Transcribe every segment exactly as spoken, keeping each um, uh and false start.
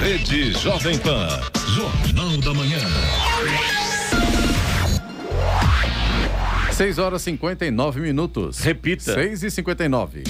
Rede Jovem Pan, Jornal da Manhã. seis horas e cinquenta e nove minutos. Repita. seis e cinquenta e nove.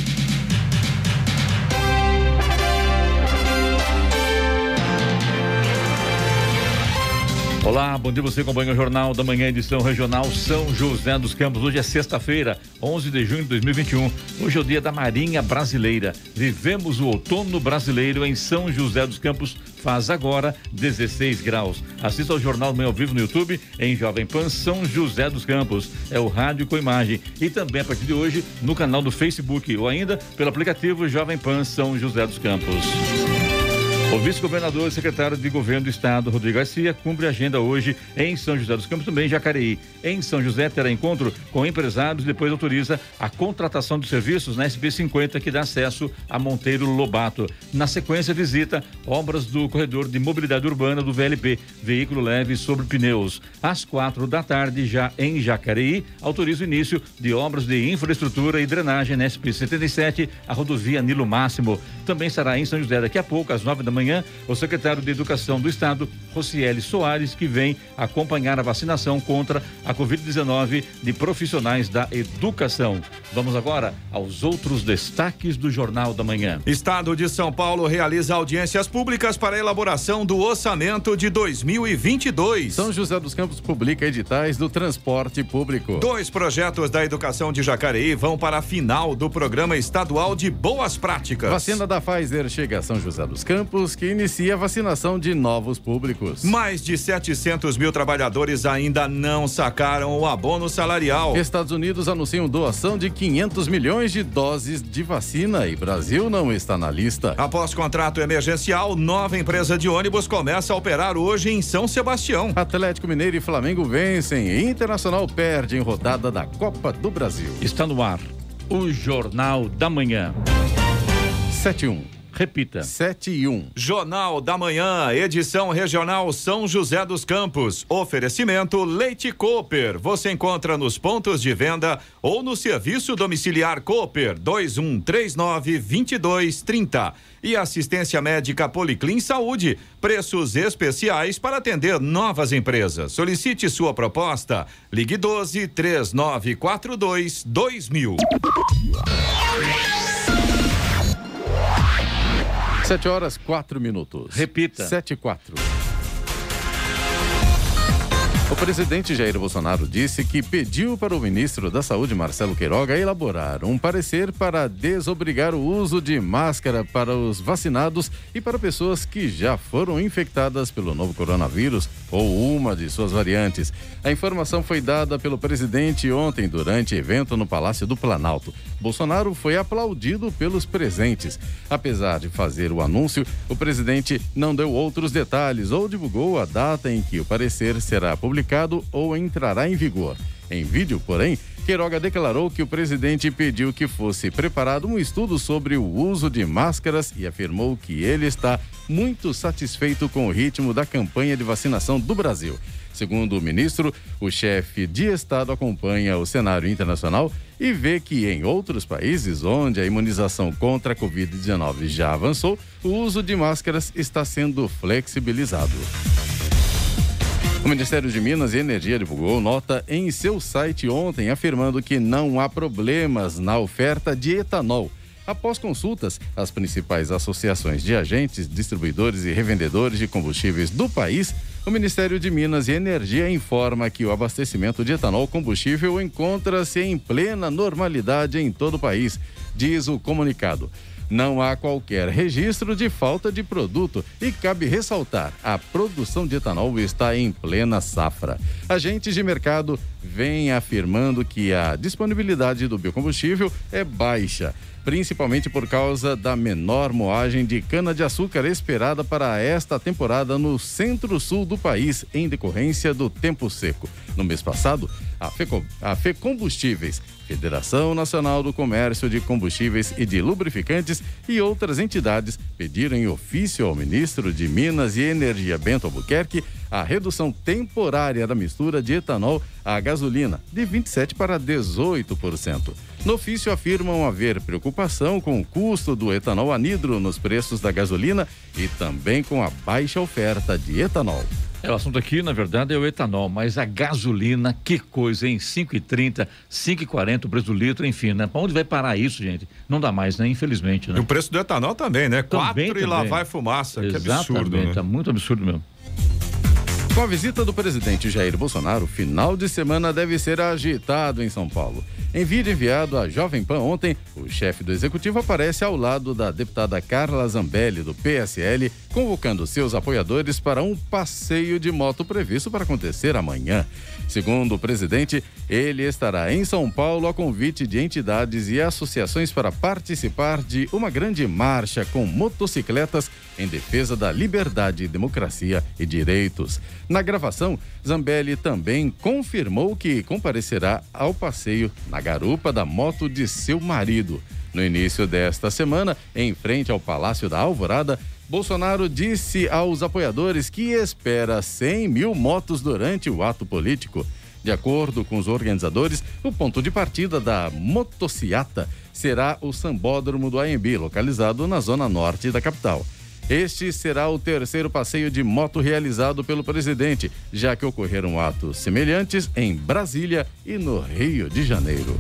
Olá, bom dia, você acompanha o Jornal da Manhã, edição regional São José dos Campos. Hoje é sexta-feira, onze de junho de dois mil e vinte e um. Hoje é o dia da Marinha Brasileira. Vivemos o outono brasileiro em São José dos Campos. Faz agora dezesseis graus. Assista ao Jornal da Manhã ao vivo no YouTube em Jovem Pan São José dos Campos. É o rádio com imagem. E também a partir de hoje no canal do Facebook ou ainda pelo aplicativo Jovem Pan São José dos Campos. O vice-governador e secretário de Governo do Estado, Rodrigo Garcia, cumpre a agenda hoje em São José dos Campos, também em Jacareí. Em São José terá encontro com empresários e depois autoriza a contratação de serviços na S B cinquenta, que dá acesso a Monteiro Lobato. Na sequência, visita obras do Corredor de Mobilidade Urbana do V L P, veículo leve sobre pneus. Às quatro da tarde, já em Jacareí, autoriza o início de obras de infraestrutura e drenagem na S P setenta e sete, a rodovia Nilo Máximo. Também estará em São José daqui a pouco, às nove da manhã, o secretário de Educação do Estado, Rossieli Soares, que vem acompanhar a vacinação contra a covid dezenove de profissionais da educação. Vamos agora aos outros destaques do Jornal da Manhã. Estado de São Paulo realiza audiências públicas para a elaboração do orçamento de dois mil e vinte e dois. São José dos Campos publica editais do transporte público. Dois projetos da educação de Jacareí vão para a final do Programa Estadual de Boas Práticas. Vacina da A Pfizer chega a São José dos Campos, que inicia a vacinação de novos públicos. Mais de setecentos mil trabalhadores ainda não sacaram o abono salarial. Estados Unidos anunciam doação de quinhentos milhões de doses de vacina e Brasil não está na lista. Após contrato emergencial, nova empresa de ônibus começa a operar hoje em São Sebastião. Atlético Mineiro e Flamengo vencem e Internacional perde em rodada da Copa do Brasil. Está no ar o Jornal da Manhã. sete e um. Repita. sete e um. Jornal da Manhã, edição regional São José dos Campos. Oferecimento Leite Cooper. Você encontra nos pontos de venda ou no serviço domiciliar Cooper dois um três nove, dois dois três zero. E assistência médica Policlin Saúde. Preços especiais para atender novas empresas. Solicite sua proposta. Ligue doze, três nove quatro dois, dois mil. sete horas, quatro minutos. Repita. sete e quatro. O presidente Jair Bolsonaro disse que pediu para o ministro da Saúde, Marcelo Queiroga, elaborar um parecer para desobrigar o uso de máscara para os vacinados e para pessoas que já foram infectadas pelo novo coronavírus ou uma de suas variantes. A informação foi dada pelo presidente ontem durante evento no Palácio do Planalto. Bolsonaro foi aplaudido pelos presentes. Apesar de fazer o anúncio, o presidente não deu outros detalhes ou divulgou a data em que o parecer será publicado ou entrará em vigor. Em vídeo, porém, Queiroga declarou que o presidente pediu que fosse preparado um estudo sobre o uso de máscaras e afirmou que ele está muito satisfeito com o ritmo da campanha de vacinação do Brasil. Segundo o ministro, o chefe de Estado acompanha o cenário internacional e vê que em outros países onde a imunização contra a covid dezenove já avançou, o uso de máscaras está sendo flexibilizado. O Ministério de Minas e Energia divulgou nota em seu site ontem afirmando que não há problemas na oferta de etanol. Após consultas, as principais associações de agentes, distribuidores e revendedores de combustíveis do país, o Ministério de Minas e Energia informa que o abastecimento de etanol combustível encontra-se em plena normalidade em todo o país, diz o comunicado. Não há qualquer registro de falta de produto e cabe ressaltar, a produção de etanol está em plena safra. Agentes de mercado vêm afirmando que a disponibilidade do biocombustível é baixa, principalmente por causa da menor moagem de cana-de-açúcar esperada para esta temporada no centro-sul do país, em decorrência do tempo seco. No mês passado, a Fecombustíveis, Federação Nacional do Comércio de Combustíveis e de Lubrificantes, e outras entidades pediram em ofício ao ministro de Minas e Energia, Bento Albuquerque, a redução temporária da mistura de etanol à gasolina, de vinte e sete para dezoito por cento. No ofício afirmam haver preocupação com o custo do etanol anidro nos preços da gasolina e também com a baixa oferta de etanol. É, o assunto aqui, na verdade, é o etanol, mas a gasolina, que coisa, hein? cinco e trinta, cinco e quarenta o preço do litro, enfim, né? Para onde vai parar isso, gente? Não dá mais, né? Infelizmente, né? E o preço do etanol também, né? Também, quatro também. E lá vai fumaça. Exatamente, que absurdo, né? Tá muito absurdo mesmo. Com a visita do presidente Jair Bolsonaro, o final de semana deve ser agitado em São Paulo. Em vídeo enviado à Jovem Pan ontem, o chefe do executivo aparece ao lado da deputada Carla Zambelli, do P S L, convocando seus apoiadores para um passeio de moto previsto para acontecer amanhã. Segundo o presidente, ele estará em São Paulo a convite de entidades e associações para participar de uma grande marcha com motocicletas em defesa da liberdade, democracia e direitos. Na gravação, Zambelli também confirmou que comparecerá ao passeio na garupa da moto de seu marido. No início desta semana, em frente ao Palácio da Alvorada, Bolsonaro disse aos apoiadores que espera cem mil motos durante o ato político. De acordo com os organizadores, o ponto de partida da motociata será o Sambódromo do Anhembi, localizado na zona norte da capital. Este será o terceiro passeio de moto realizado pelo presidente, já que ocorreram atos semelhantes em Brasília e no Rio de Janeiro.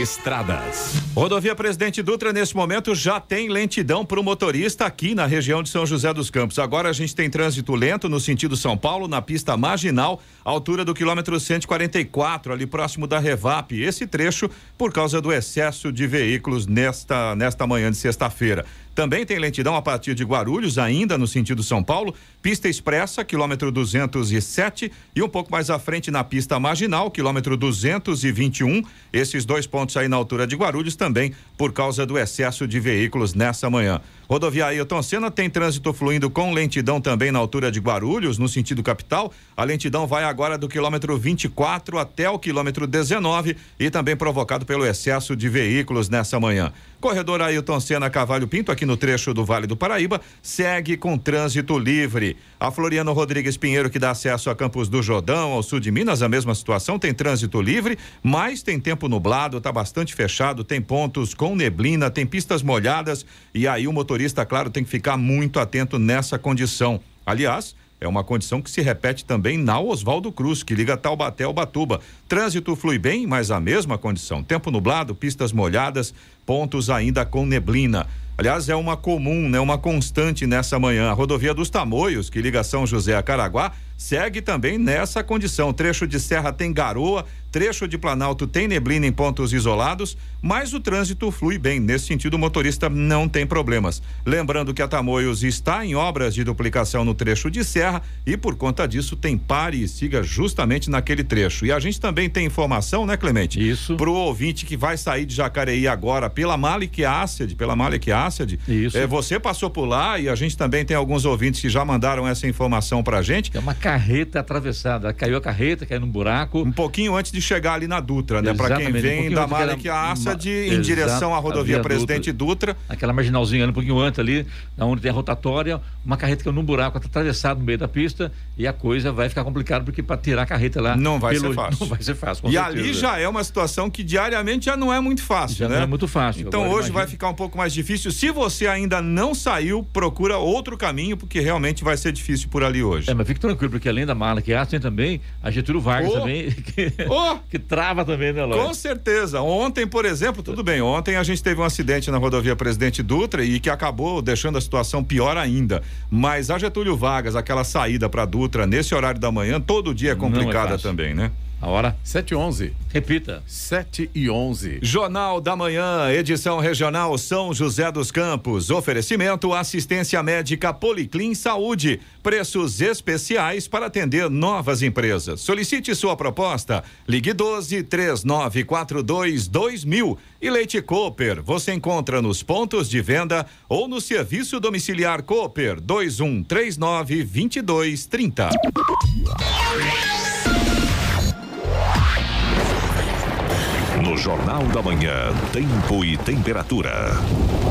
Estradas. Rodovia Presidente Dutra, nesse momento, já tem lentidão para o motorista aqui na região de São José dos Campos. Agora a gente tem trânsito lento no sentido São Paulo, na pista marginal, altura do quilômetro cento e quarenta e quatro, ali próximo da Revap. Esse trecho por causa do excesso de veículos nesta, nesta manhã de sexta-feira. Também tem lentidão a partir de Guarulhos, ainda no sentido São Paulo, pista expressa, quilômetro duzentos e sete, e um pouco mais à frente na pista marginal, quilômetro duzentos e vinte e um. Esses dois pontos aí na altura de Guarulhos também por causa do excesso de veículos nessa manhã. Rodovia Ailton Senna tem trânsito fluindo com lentidão também na altura de Guarulhos, no sentido capital. A lentidão vai agora do quilômetro vinte e quatro até o quilômetro dezenove e também provocado pelo excesso de veículos nessa manhã. Corredor Ailton Senna Cavalho Pinto, aqui no trecho do Vale do Paraíba, segue com trânsito livre. A Floriano Rodrigues Pinheiro, que dá acesso a Campos do Jordão, ao sul de Minas, a mesma situação, tem trânsito livre, mas tem tempo nublado, está bastante fechado, tem pontos com neblina, tem pistas molhadas, e aí o motorista, claro, tem que ficar muito atento nessa condição. Aliás, é uma condição que se repete também na Oswaldo Cruz, que liga Taubaté ao Ubatuba. Trânsito flui bem, mas a mesma condição. Tempo nublado, pistas molhadas, pontos ainda com neblina. Aliás, é uma comum, né? Uma constante nessa manhã. A rodovia dos Tamoios, que liga São José a Caraguá, segue também nessa condição. Trecho de serra tem garoa, trecho de planalto tem neblina em pontos isolados, mas o trânsito flui bem. Nesse sentido, o motorista não tem problemas. Lembrando que a Tamoios está em obras de duplicação no trecho de serra e, por conta disso, tem pare e siga justamente naquele trecho. E a gente também tem informação, né, Clemente? Isso. Para o ouvinte que vai sair de Jacareí agora pela Malik Ácid, pela Malik Ácid. Isso. É, você passou por lá e a gente também tem alguns ouvintes que já mandaram essa informação pra gente. É uma carreta atravessada, caiu a carreta, caiu num buraco. Um pouquinho antes de chegar ali na Dutra, né? Para quem vem um da Malik Ácid em exato, direção à rodovia Presidente Dutra. Dutra. Aquela marginalzinha ali, um pouquinho antes ali, onde tem a rotatória, uma carreta caiu num buraco, atravessado no meio da pista, e a coisa vai ficar complicada, porque para tirar a carreta lá... Não vai pelo... ser fácil. Não vai ser fácil, com E certeza. Ali já é uma situação que diariamente já não é muito fácil, já né? não é muito fácil. Então agora, hoje imagina. Vai ficar um pouco mais difícil. Se você ainda não saiu, procura outro caminho, porque realmente vai ser difícil por ali hoje. É, mas fique tranquilo, porque além da mala que há, tem também a Getúlio Vargas oh, também, que, oh, que trava também, né, Lóis? Com certeza. Ontem, por exemplo, tudo bem, ontem a gente teve um acidente na rodovia Presidente Dutra e que acabou deixando a situação pior ainda. Mas a Getúlio Vargas, aquela saída para Dutra nesse horário da manhã, todo dia é complicada é também, né? A hora? sete e onze. Repita. sete e onze. Jornal da Manhã, edição regional São José dos Campos. Oferecimento, assistência médica Policlin Saúde. Preços especiais para atender novas empresas. Solicite sua proposta. Ligue doze, três nove quatro dois, dois mil. E Leite Cooper, você encontra nos pontos de venda ou no serviço domiciliar Cooper dois um três nove, dois dois três zero. No Jornal da Manhã, tempo e temperatura.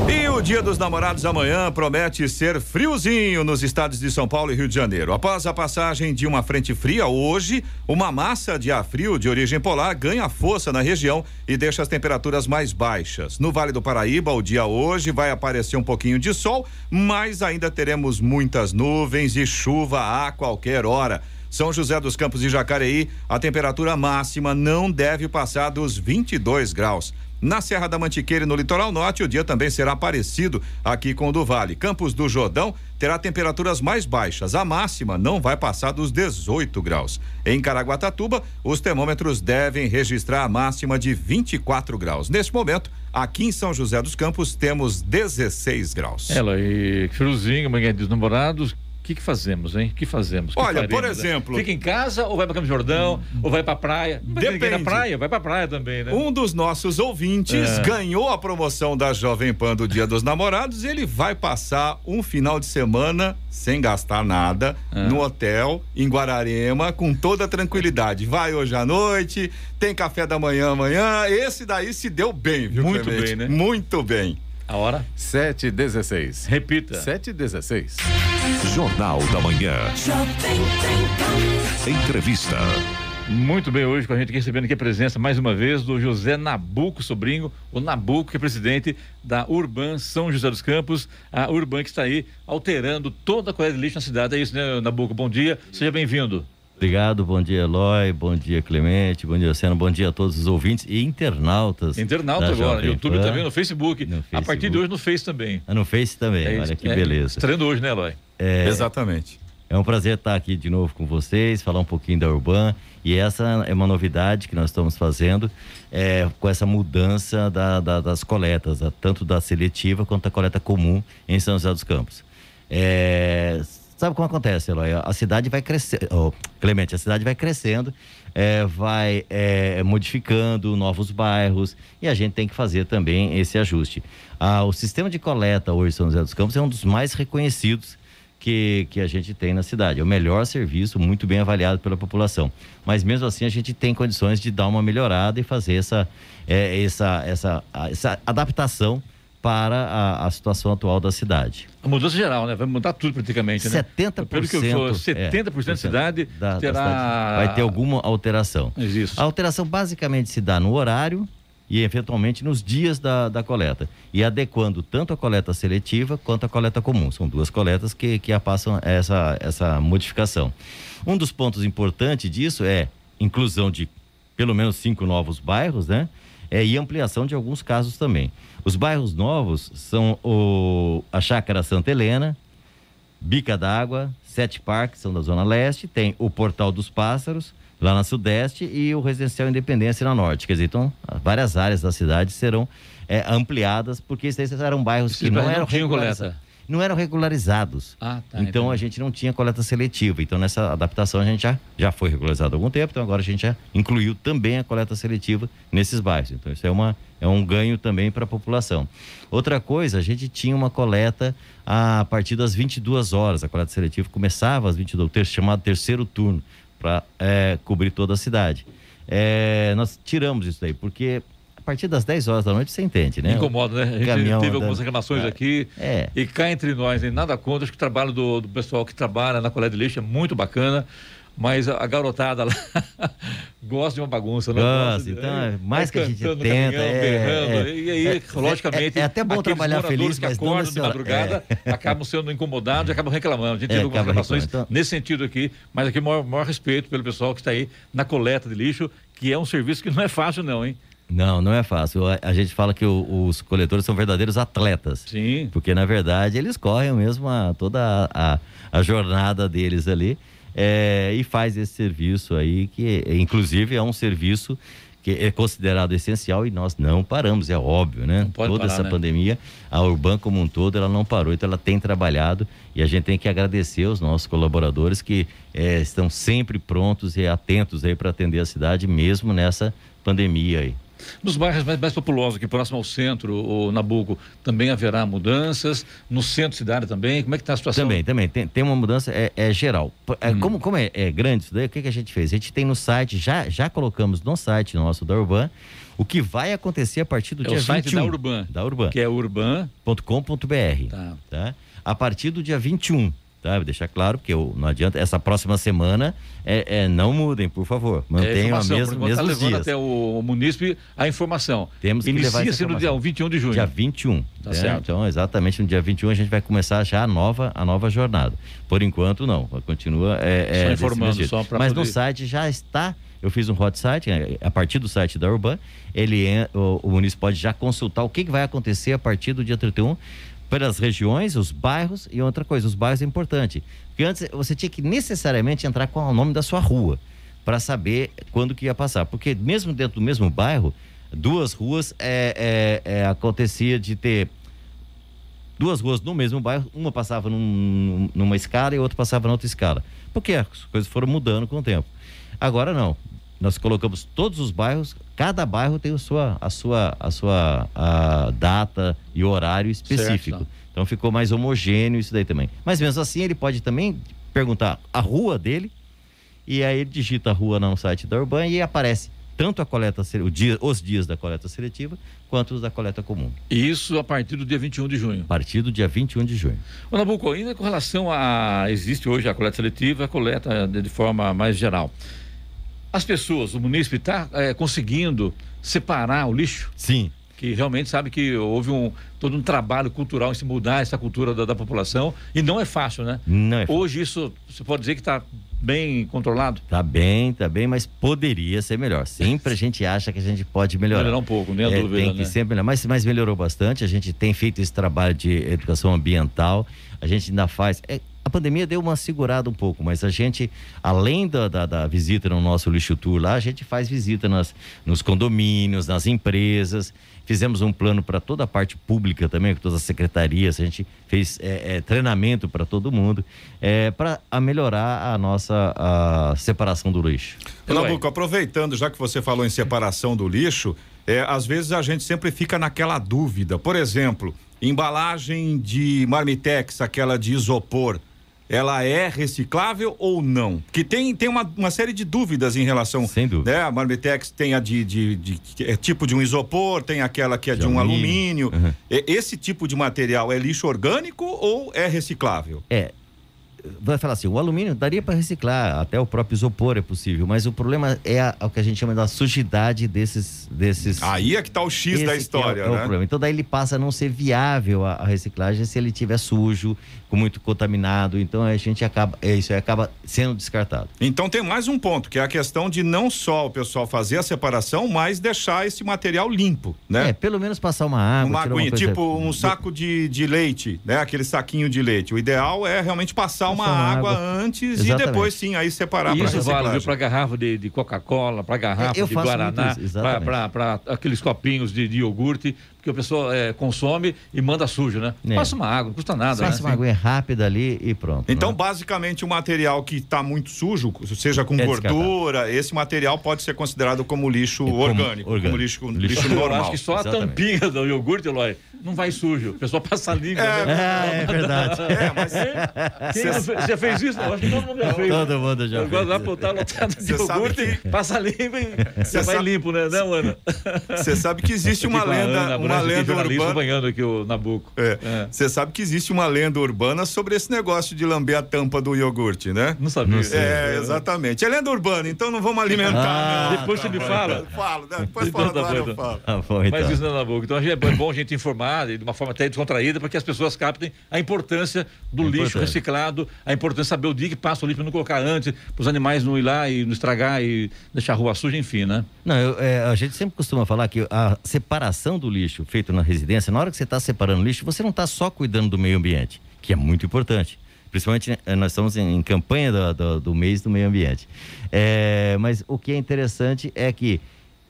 E o Dia dos Namorados amanhã promete ser friozinho nos estados de São Paulo e Rio de Janeiro. Após a passagem de uma frente fria hoje, uma massa de ar frio de origem polar ganha força na região e deixa as temperaturas mais baixas. No Vale do Paraíba, o dia hoje vai aparecer um pouquinho de sol, mas ainda teremos muitas nuvens e chuva a qualquer hora. São José dos Campos e Jacareí, a temperatura máxima não deve passar dos vinte e dois graus. Na Serra da Mantiqueira e no litoral norte, o dia também será parecido aqui com o do Vale. Campos do Jordão terá temperaturas mais baixas. A máxima não vai passar dos dezoito graus. Em Caraguatatuba, os termômetros devem registrar a máxima de vinte e quatro graus. Neste momento, aqui em São José dos Campos, temos dezesseis graus. Ela e friozinho, amanhã dos namorados. O que, que fazemos, hein? O que fazemos? Que Olha, faremos, por exemplo... Né? Fica em casa ou vai para Campos do Jordão, hum, ou vai para a praia? Não depende. Na praia, vai para a praia também, né? Um dos nossos ouvintes é. ganhou a promoção da Jovem Pan do Dia dos Namorados e ele vai passar um final de semana sem gastar nada é. no hotel, em Guararema, com toda tranquilidade. Vai hoje à noite, tem café da manhã amanhã. Esse daí se deu bem, viu, Muito Clemente? bem, né? Muito bem. A hora? sete e dezesseis. Repita. sete e dezesseis. Jornal da Manhã. Entrevista. Muito bem, hoje com a gente recebendo aqui a presença mais uma vez do José Nabuco, sobrinho, o Nabuco, que é presidente da Urbam São José dos Campos, a Urbam que está aí alterando toda a coleta de lixo na cidade. É isso, né, Nabuco? Bom dia, seja bem-vindo. Obrigado, bom dia Eloy, bom dia Clemente, bom dia Luciano, bom dia a todos os ouvintes e internautas. Internauta agora, no YouTube também, no Facebook, no Facebook, a partir de hoje no Face também. Ah, no Face também, é, olha que é, beleza. Estreando hoje, né Eloy? É, Exatamente. É um prazer estar aqui de novo com vocês, falar um pouquinho da Urbam, e essa é uma novidade que nós estamos fazendo é, com essa mudança da, da, das coletas, tanto da seletiva quanto da coleta comum em São José dos Campos. É... Sabe como acontece, Eloy? A cidade vai crescendo, oh, Clemente, a cidade vai crescendo, é, vai é, modificando novos bairros e a gente tem que fazer também esse ajuste. Ah, o sistema de coleta hoje em São José dos Campos é um dos mais reconhecidos que, que a gente tem na cidade. É o melhor serviço, muito bem avaliado pela população. Mas mesmo assim a gente tem condições de dar uma melhorada e fazer essa, é, essa, essa, essa adaptação para a, a situação atual da cidade. A mudança geral, né? Vai mudar tudo praticamente, né? setenta por cento. Pelo que eu for, setenta por cento é, da cidade da, terá... Da cidade vai ter alguma alteração. Isso. A alteração basicamente se dá no horário e eventualmente nos dias da, da coleta. E adequando tanto a coleta seletiva quanto a coleta comum. São duas coletas que, que passam essa, essa modificação. Um dos pontos importantes disso é inclusão de pelo menos cinco novos bairros, né? É, e ampliação de alguns casos também. Os bairros novos são o, a Chácara Santa Helena, Bica d'Água, Sete Parques, são da Zona Leste, tem o Portal dos Pássaros, lá na Sudeste, e o Residencial Independência na Norte. Quer dizer, então, várias áreas da cidade serão é, ampliadas, porque esses eram bairros Esse que bairro não eram regularizados. Não eram regularizados. Ah, tá, então, então a gente não tinha coleta seletiva. Então nessa adaptação a gente já, já foi regularizado há algum tempo, então agora a gente já incluiu também a coleta seletiva nesses bairros. Então isso é, uma, é um ganho também para a população. Outra coisa, a gente tinha uma coleta a partir das vinte e duas horas. A coleta seletiva começava às vinte e duas, o chamado terceiro turno, para é, cobrir toda a cidade. É, nós tiramos isso daí, porque... a partir das dez horas da noite, você entende, né? Incomoda, né? A gente Caminhão teve algumas reclamações da... aqui. É. E cá entre nós, né? Nada contra. Acho que o trabalho do, do pessoal que trabalha na coleta de lixo é muito bacana. Mas a garotada lá gosta de uma bagunça, né? Gosta, então, é, mais é, que a gente tenta. Caminhão, é, é, e aí, é, logicamente, é, é até bom trabalhar feliz, que mas acordam não de madrugada, é. acabam sendo incomodados e acabam reclamando. A gente é, teve algumas reclamações então... nesse sentido aqui, mas aqui o maior, maior respeito pelo pessoal que está aí na coleta de lixo, que é um serviço que não é fácil não, hein? Não, não é fácil. A, a gente fala que o, os coletores são verdadeiros atletas. Sim. Porque, na verdade, eles correm mesmo a, toda a, a, a jornada deles ali é, e faz esse serviço aí, que inclusive é um serviço que é considerado essencial e nós não paramos, é óbvio, né? Não pode toda parar, essa né? pandemia, a Urbam como um todo, ela não parou, então ela tem trabalhado e a gente tem que agradecer os nossos colaboradores que é, estão sempre prontos e atentos aí para atender a cidade mesmo nessa pandemia aí. Nos bairros mais, mais populosos, aqui próximo ao centro, o Nabuco, também haverá mudanças? No centro cidade também? Como é que está a situação? Também, também. Tem, tem uma mudança é, é geral. É, hum. Como, como é, é grande isso daí, o que, que a gente fez? A gente tem no site, já, já colocamos no site nosso da Urbam, o que vai acontecer a partir do é dia vinte e um. É o site vinte e um, da Urbam. Da Urbam. Que é urban ponto com ponto b r. Tá. Tá? A partir do dia vinte e um. Tá, vou deixar claro, porque eu, não adianta, essa próxima semana, é, é, não mudem, por favor, mantenham é a mesma, mesmos tá levando dias. Até o, o munícipe a informação. Temos que levar essa informação. Inicia-se no dia vinte e um de junho. Dia vinte e um. Tá, né? Certo. Então, exatamente no dia vinte e um a gente vai começar já a nova, a nova jornada. Por enquanto, não, continua... É, só é, informando, só para Mas poder... no site já está... Eu fiz um hot site, a partir do site da Urbam, ele, o, o munícipe pode já consultar o que, que vai acontecer a partir do dia trinta e um, pelas regiões, os bairros e outra coisa, os bairros é importante. Porque antes você tinha que necessariamente entrar com o nome da sua rua para saber quando que ia passar. Porque mesmo dentro do mesmo bairro, duas ruas é, é, é, acontecia de ter duas ruas no mesmo bairro, uma passava num, numa escala e outra passava na outra escala. Porque as coisas foram mudando com o tempo. Agora não. Nós colocamos todos os bairros, cada bairro tem a sua, a sua, a sua a data e horário específico. Certo. Então ficou mais homogêneo isso daí também. Mas mesmo assim ele pode também perguntar a rua dele e aí ele digita a rua no site da Urbam e aparece tanto a coleta, o dia, os dias da coleta seletiva, quanto os da coleta comum. Isso a partir do dia vinte e um de junho. A partir do dia vinte e um de junho. Ô Nabuco, ainda com relação a... Existe hoje a coleta seletiva, a coleta de, de forma mais geral. As pessoas, o munícipe está é, conseguindo separar o lixo? Sim. Que realmente sabe que houve um, todo um trabalho cultural em se mudar essa cultura da, da população e não é fácil, né? Não é fácil. Hoje isso, você pode dizer que está bem controlado? Está bem, está bem, mas poderia ser melhor. Sempre a gente acha que a gente pode melhorar. Melhorar um pouco, nem a dúvida, né? Tem que sempre melhorar, mas, mas melhorou bastante. A gente tem feito esse trabalho de educação ambiental, a gente ainda faz... É... A pandemia deu uma segurada um pouco, mas a gente, além da, da, da visita no nosso lixo tour lá, a gente faz visita nas, nos condomínios, nas empresas. Fizemos um plano para toda a parte pública também, com todas as secretarias. A gente fez é, é, treinamento para todo mundo, é, para melhorar a nossa a separação do lixo. Nabuco, aproveitando, já que você falou em separação do lixo, é, às vezes a gente sempre fica naquela dúvida. Por exemplo, embalagem de marmitex, aquela de isopor, ela é reciclável ou não? Porque tem, tem uma, uma série de dúvidas em relação... Sem dúvida. Né? A marmitex tem a de, de, de, de é tipo de um isopor, tem aquela que é de, de um alumínio. Uhum. Esse tipo de material é lixo orgânico ou é reciclável? É, vai falar assim, o alumínio daria para reciclar, até o próprio isopor é possível, mas o problema é a, o que a gente chama da sujidade desses... desses Aí é que está o X Esse da história, é, é né? O problema. Então daí ele passa a não ser viável a, a reciclagem se ele estiver sujo, com muito contaminado, então a gente acaba, é isso aí, acaba sendo descartado. Então tem mais um ponto, que é a questão de não só o pessoal fazer a separação, mas deixar esse material limpo, né? É, pelo menos passar uma água, uma aguinha, uma coisa... tipo um saco de, de leite, né? Aquele saquinho de leite. O ideal é realmente passar uma, uma água, água antes. Exatamente. E depois sim, aí separar para reciclagem. Isso vale para garrafa de, de Coca-Cola, para garrafa é, de Guaraná, para aqueles copinhos de, de iogurte, que a pessoa é, consome e manda sujo, né? É. Passa uma água, não custa nada. Passa, né? Uma água rápida ali e pronto. Então, né? Basicamente, o material que está muito sujo, seja com é gordura, descartado. Esse material pode ser considerado como lixo como orgânico, orgânico, como lixo, lixo, lixo normal. Eu acho que só a tampinha do iogurte, Eloy, não vai sujo. O pessoal passa língua. É, né? É, é verdade. É, mas... Quem Cê... já fez isso? Eu acho que todo mundo já fez. Todo mundo já eu fez. Lá botar lotado de iogurte, que... passa limpo e Cê vai sabe... limpo, né? Não, Ana? Você sabe que existe uma lenda... Ana, uma uma lenda urbana banhando aqui o Nabuco. Você é. é. sabe que existe uma lenda urbana sobre esse negócio de lamber a tampa do iogurte, né? Não sabia. É, exatamente. É lenda urbana, então não vamos alimentar. Ah, não. Depois tá, você me fala. Eu falo, né? Depois de fala, agora eu falo. Ah, foi, mas então. Isso não é Nabuco. Então é bom a gente informar de uma forma até descontraída para que as pessoas captem a importância do é lixo reciclado, a importância de saber o dia que passa o lixo para não colocar antes, para os animais não ir lá e não estragar e deixar a rua suja, enfim, né? Não, eu, é, a gente sempre costuma falar que a separação do lixo feito na residência, na hora que você está separando lixo, você não está só cuidando do meio ambiente, que é muito importante. Principalmente, nós estamos em campanha do, do, do mês do meio ambiente. É, mas o que é interessante é que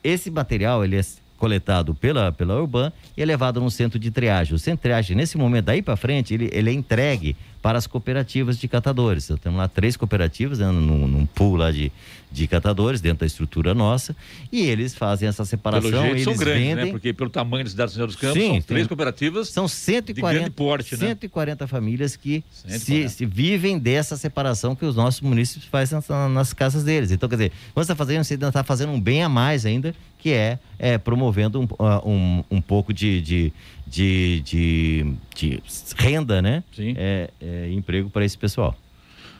esse material, ele é coletado pela, pela Urbam e é levado num centro de triagem. O centro de triagem, nesse momento, daí para frente, ele, ele é entregue para as cooperativas de catadores. Então, temos lá três cooperativas, né, num, num pool lá de, de catadores, dentro da estrutura nossa, e eles fazem essa separação. Pelo jeito, eles são grandes, vendem, né? Porque pelo tamanho da cidade de São José dos Campos, sim, são três tem, cooperativas são cento e quarenta, de grande porte, né? cento e quarenta famílias que cento e quarenta. Se, se vivem dessa separação que os nossos munícipes fazem nas, nas casas deles. Então, quer dizer, quando você está fazendo, você está fazendo um bem a mais ainda, que é, é promovendo um, um, um pouco de, de, de, de, de renda, né? Sim. É, é, emprego para esse pessoal.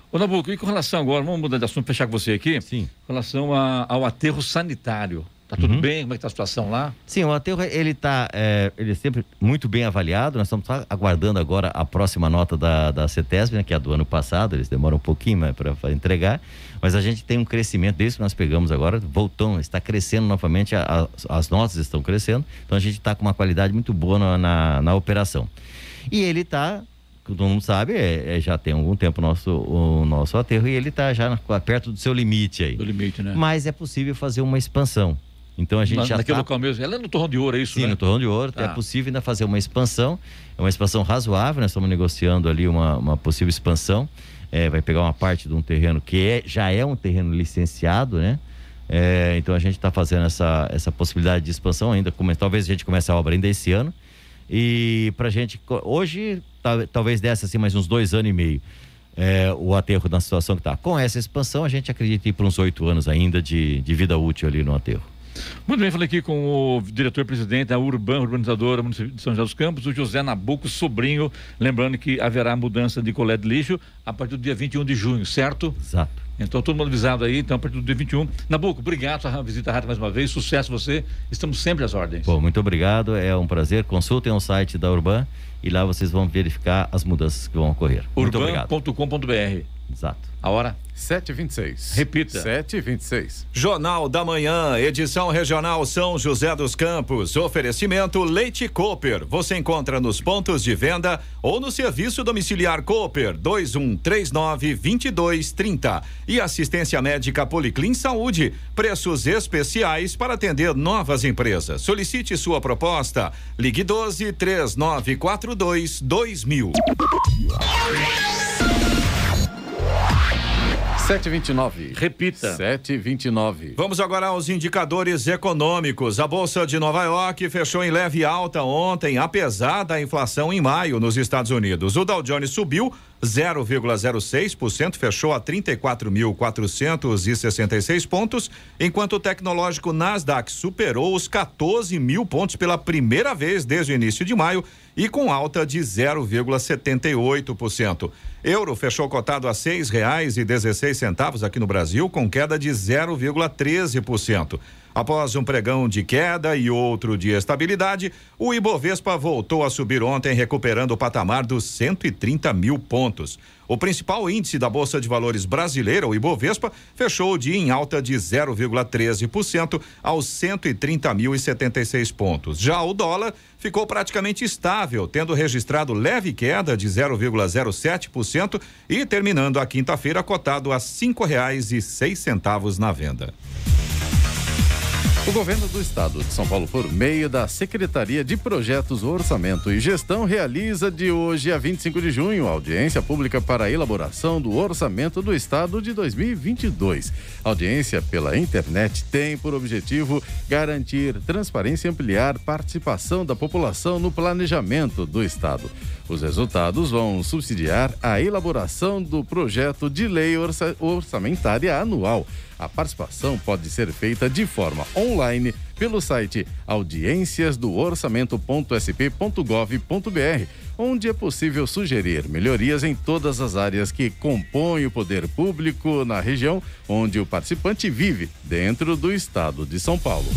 Ô Nabuco, e com relação agora, vamos mudar de assunto, fechar com você aqui. Sim. Com relação a, ao aterro sanitário. Está tudo uhum. bem? Como é que está a situação lá? Sim, o aterro, ele está é, ele é sempre muito bem avaliado. Nós estamos aguardando agora a próxima nota da, da CETESB, né, que é a do ano passado. Eles demoram um pouquinho para entregar, mas a gente tem um crescimento, desde que nós pegamos agora, voltamos, está crescendo novamente, a, a, as notas estão crescendo, então a gente está com uma qualidade muito boa na, na, na operação. E ele está... todo mundo sabe, é, é, já tem algum tempo nosso, o nosso aterro, e ele está já perto do seu limite aí. Do limite, né? Mas é possível fazer uma expansão. Então a gente na, já naquele tá... local mesmo, ela é no Torrão de Ouro, é isso, sim, né? Sim, no Torrão de Ouro, tá. É possível ainda fazer uma expansão, é uma expansão razoável, nós estamos negociando ali uma, uma possível expansão, é, vai pegar uma parte de um terreno que é, já é um terreno licenciado, né? É, então a gente está fazendo essa, essa possibilidade de expansão ainda, como, talvez a gente comece a obra ainda esse ano, e pra gente, hoje, tá, talvez dessa assim, mais uns dois anos e meio, é, o aterro na situação que está. Com essa expansão, a gente acredita em por uns oito anos ainda de, de vida útil ali no aterro. Muito bem, falei aqui com o diretor-presidente da Urbam, urbanizadora município de São José dos Campos, o José Nabuco, sobrinho, lembrando que haverá mudança de coleta de lixo a partir do dia vinte e um de junho, certo? Exato. Então, todo mundo avisado aí, então, a partir do dia vinte e um. Nabuco, obrigado pela visita à rádio mais uma vez, sucesso você, estamos sempre às ordens. Bom, muito obrigado, é um prazer, consultem o site da Urbam e lá vocês vão verificar as mudanças que vão ocorrer. urban ponto com ponto br. Exato. A hora? sete e vinte e seis. Repita. sete e vinte e seis. Jornal da Manhã, edição regional São José dos Campos. Oferecimento Leite Cooper. Você encontra nos pontos de venda ou no serviço domiciliar Cooper dois um três nove, dois dois três zero. E assistência médica Policlin Saúde. Preços especiais para atender novas empresas. Solicite sua proposta. Ligue doze, três nove quatro dois, dois mil. sete e vinte e nove. Repita. sete e vinte e nove. Vamos agora aos indicadores econômicos. A Bolsa de Nova York fechou em leve alta ontem, apesar da inflação em maio nos Estados Unidos. O Dow Jones subiu zero vírgula zero seis por cento, fechou a trinta e quatro mil, quatrocentos e sessenta e seis pontos, enquanto o tecnológico Nasdaq superou os quatorze mil pontos pela primeira vez desde o início de maio e com alta de zero vírgula setenta e oito por cento. Euro fechou cotado a seis reais e dezesseis centavos aqui no Brasil, com queda de zero vírgula treze por cento. Após um pregão de queda e outro de estabilidade, o Ibovespa voltou a subir ontem, recuperando o patamar dos cento e trinta mil pontos. O principal índice da Bolsa de Valores brasileira, o Ibovespa, fechou o dia em alta de zero vírgula treze por cento aos cento e trinta mil e setenta e seis pontos. Já o dólar ficou praticamente estável, tendo registrado leve queda de zero vírgula zero sete por cento e terminando a quinta-feira cotado a cinco reais e seis centavos na venda. O governo do estado de São Paulo, por meio da Secretaria de Projetos, Orçamento e Gestão, realiza de hoje a vinte e cinco de junho audiência pública para a elaboração do orçamento do estado de dois mil e vinte e dois. A audiência pela internet tem por objetivo garantir transparência e ampliar participação da população no planejamento do estado. Os resultados vão subsidiar a elaboração do projeto de lei orçamentária anual. A participação pode ser feita de forma online pelo site audiências do orçamento ponto s p ponto gov ponto br, onde é possível sugerir melhorias em todas as áreas que compõem o poder público na região onde o participante vive, dentro do estado de São Paulo.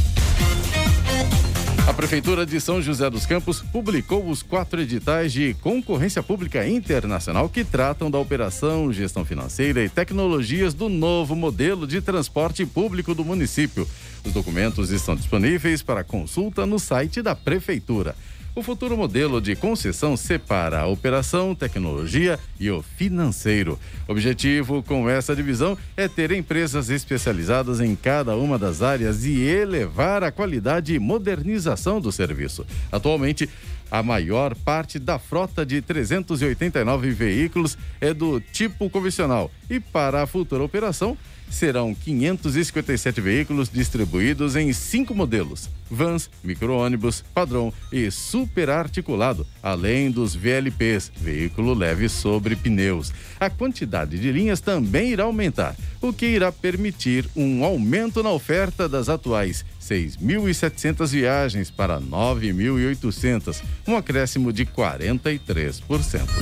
A Prefeitura de São José dos Campos publicou os quatro editais de concorrência pública internacional que tratam da operação, gestão financeira e tecnologias do novo modelo de transporte público do município. Os documentos estão disponíveis para consulta no site da Prefeitura. O futuro modelo de concessão separa a operação, tecnologia e o financeiro. O objetivo com essa divisão é ter empresas especializadas em cada uma das áreas e elevar a qualidade e modernização do serviço. Atualmente, A maior parte da frota de trezentos e oitenta e nove veículos é do tipo convencional e para a futura operação serão quinhentos e cinquenta e sete veículos distribuídos em cinco modelos, vans, micro-ônibus, padrão e superarticulado, além dos V L Ps, veículo leve sobre pneus. A quantidade de linhas também irá aumentar, o que irá permitir um aumento na oferta das atuais seis mil e setecentas viagens para nove mil e oitocentas, um acréscimo de quarenta e três por cento.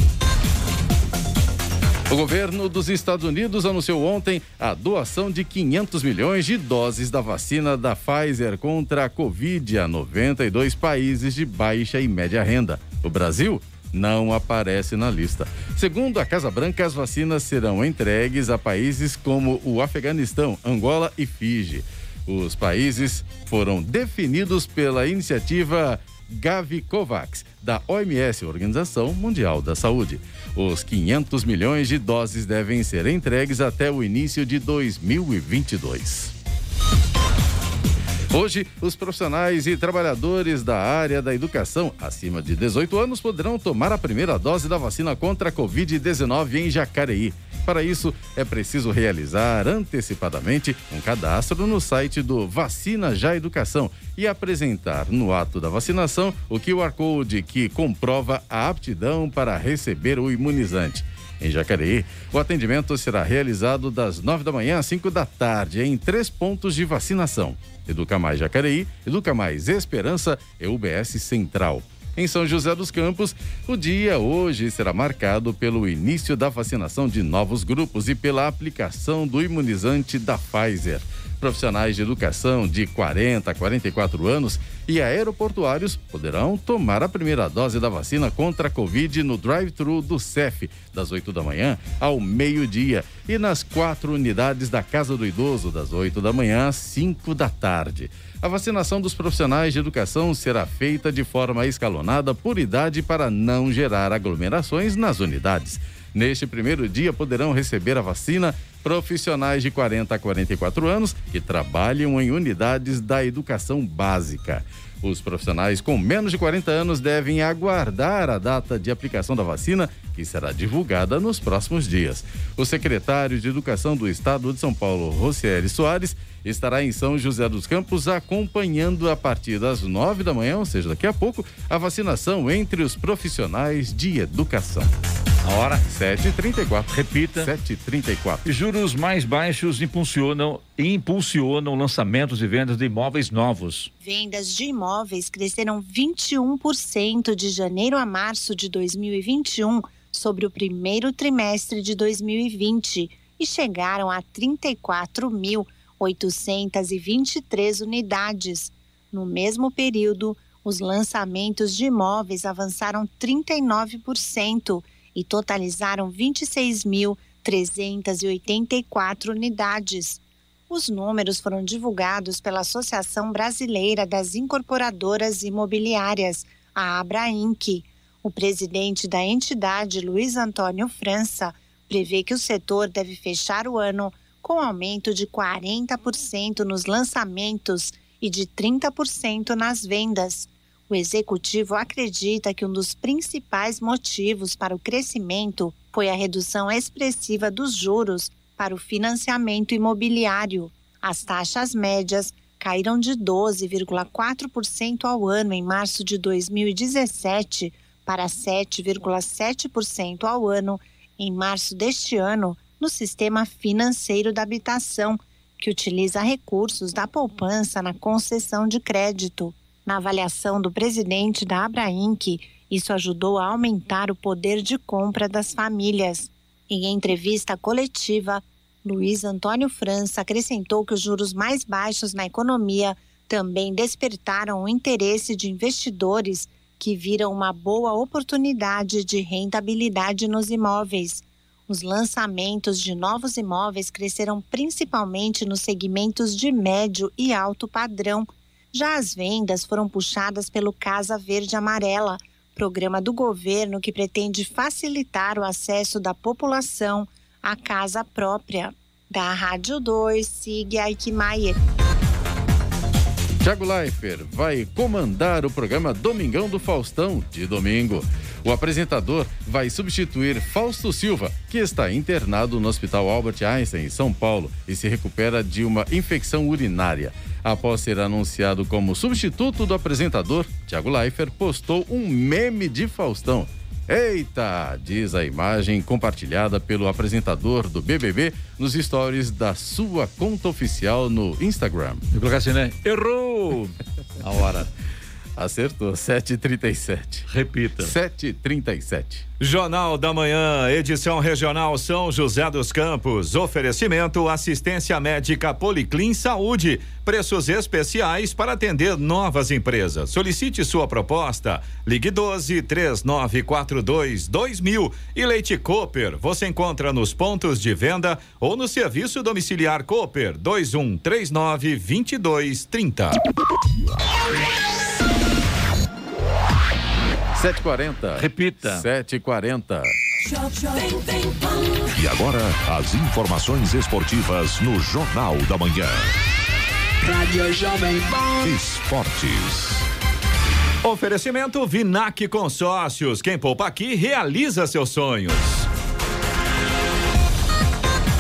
O governo dos Estados Unidos anunciou ontem a doação de quinhentos milhões de doses da vacina da Pfizer contra a Covid a noventa e dois países de baixa e média renda. O Brasil não aparece na lista. Segundo a Casa Branca, as vacinas serão entregues a países como o Afeganistão, Angola e Fiji. Os países foram definidos pela iniciativa Gavi Covax, da O M S, Organização Mundial da Saúde. Os quinhentos milhões de doses devem ser entregues até o início de dois mil e vinte e dois. Hoje, os profissionais e trabalhadores da área da educação acima de dezoito anos poderão tomar a primeira dose da vacina contra a covid dezenove em Jacareí. Para isso, é preciso realizar antecipadamente um cadastro no site do Vacina Já Educação e apresentar no ato da vacinação o Q R Code que comprova a aptidão para receber o imunizante. Em Jacareí, o atendimento será realizado das nove da manhã às cinco da tarde em três pontos de vacinação: Educa Mais Jacareí, Educa Mais Esperança e U B S Central. Em São José dos Campos, o dia hoje será marcado pelo início da vacinação de novos grupos e pela aplicação do imunizante da Pfizer. Profissionais de educação de quarenta a quarenta e quatro anos e aeroportuários poderão tomar a primeira dose da vacina contra a Covid no drive-thru do C E F, das oito da manhã ao meio-dia, e nas quatro unidades da Casa do Idoso, das oito da manhã às cinco da tarde. A vacinação dos profissionais de educação será feita de forma escalonada por idade para não gerar aglomerações nas unidades. Neste primeiro dia poderão receber a vacina profissionais de quarenta a quarenta e quatro anos que trabalham em unidades da educação básica. Os profissionais com menos de quarenta anos devem aguardar a data de aplicação da vacina, que será divulgada nos próximos dias. O secretário de Educação do Estado de São Paulo, Rossieli Soares, estará em São José dos Campos acompanhando a partir das nove da manhã, ou seja, daqui a pouco, a vacinação entre os profissionais de educação. A hora? sete e trinta e quatro. Repita. sete e trinta e quatro. Juros mais baixos impulsionam, impulsionam lançamentos e vendas de imóveis novos. Vendas de imóveis cresceram vinte e um por cento de janeiro a março de dois mil e vinte e um sobre o primeiro trimestre de dois mil e vinte e chegaram a trinta e quatro mil oitocentas e vinte e três unidades. No mesmo período, os lançamentos de imóveis avançaram trinta e nove por cento. E totalizaram vinte e seis mil trezentas e oitenta e quatro unidades. Os números foram divulgados pela Associação Brasileira das Incorporadoras Imobiliárias, a AbraInc. O presidente da entidade, Luiz Antônio França, prevê que o setor deve fechar o ano com aumento de quarenta por cento nos lançamentos e de trinta por cento nas vendas. O executivo acredita que um dos principais motivos para o crescimento foi a redução expressiva dos juros para o financiamento imobiliário. As taxas médias caíram de doze vírgula quatro por cento ao ano em março de dois mil e dezessete para sete vírgula sete por cento ao ano em março deste ano no sistema financeiro da habitação, que utiliza recursos da poupança na concessão de crédito. Na avaliação do presidente da AbraInc, isso ajudou a aumentar o poder de compra das famílias. Em entrevista coletiva, Luiz Antônio França acrescentou que os juros mais baixos na economia também despertaram o interesse de investidores que viram uma boa oportunidade de rentabilidade nos imóveis. Os lançamentos de novos imóveis cresceram principalmente nos segmentos de médio e alto padrão. Já as vendas foram puxadas pelo Casa Verde Amarela, programa do governo que pretende facilitar o acesso da população à casa própria. Da Rádio dois, siga Aikmaier. Thiago Leifert vai comandar o programa Domingão do Faustão de domingo. O apresentador vai substituir Fausto Silva, que está internado no Hospital Albert Einstein, em São Paulo, e se recupera de uma infecção urinária. Após ser anunciado como substituto do apresentador, Thiago Leifert postou um meme de Faustão. Eita, diz a imagem compartilhada pelo apresentador do B B B nos stories da sua conta oficial no Instagram. Eu colocar assim, né? Errou! A hora. Acertou, sete e trinta e sete. Repita. sete e trinta e sete. Jornal da Manhã, edição regional São José dos Campos. Oferecimento, assistência médica Policlin Saúde. Preços especiais para atender novas empresas. Solicite sua proposta. Ligue doze, três nove quatro dois, dois mil. E Leite Cooper, você encontra nos pontos de venda ou no serviço domiciliar Cooper, dois um três nove, dois dois três zero. sete e quarenta. Repita. sete e quarenta. E agora, as informações esportivas no Jornal da Manhã. Rádio Jovem Pan. Esportes. Oferecimento Vinac Consórcios. Quem poupa aqui realiza seus sonhos.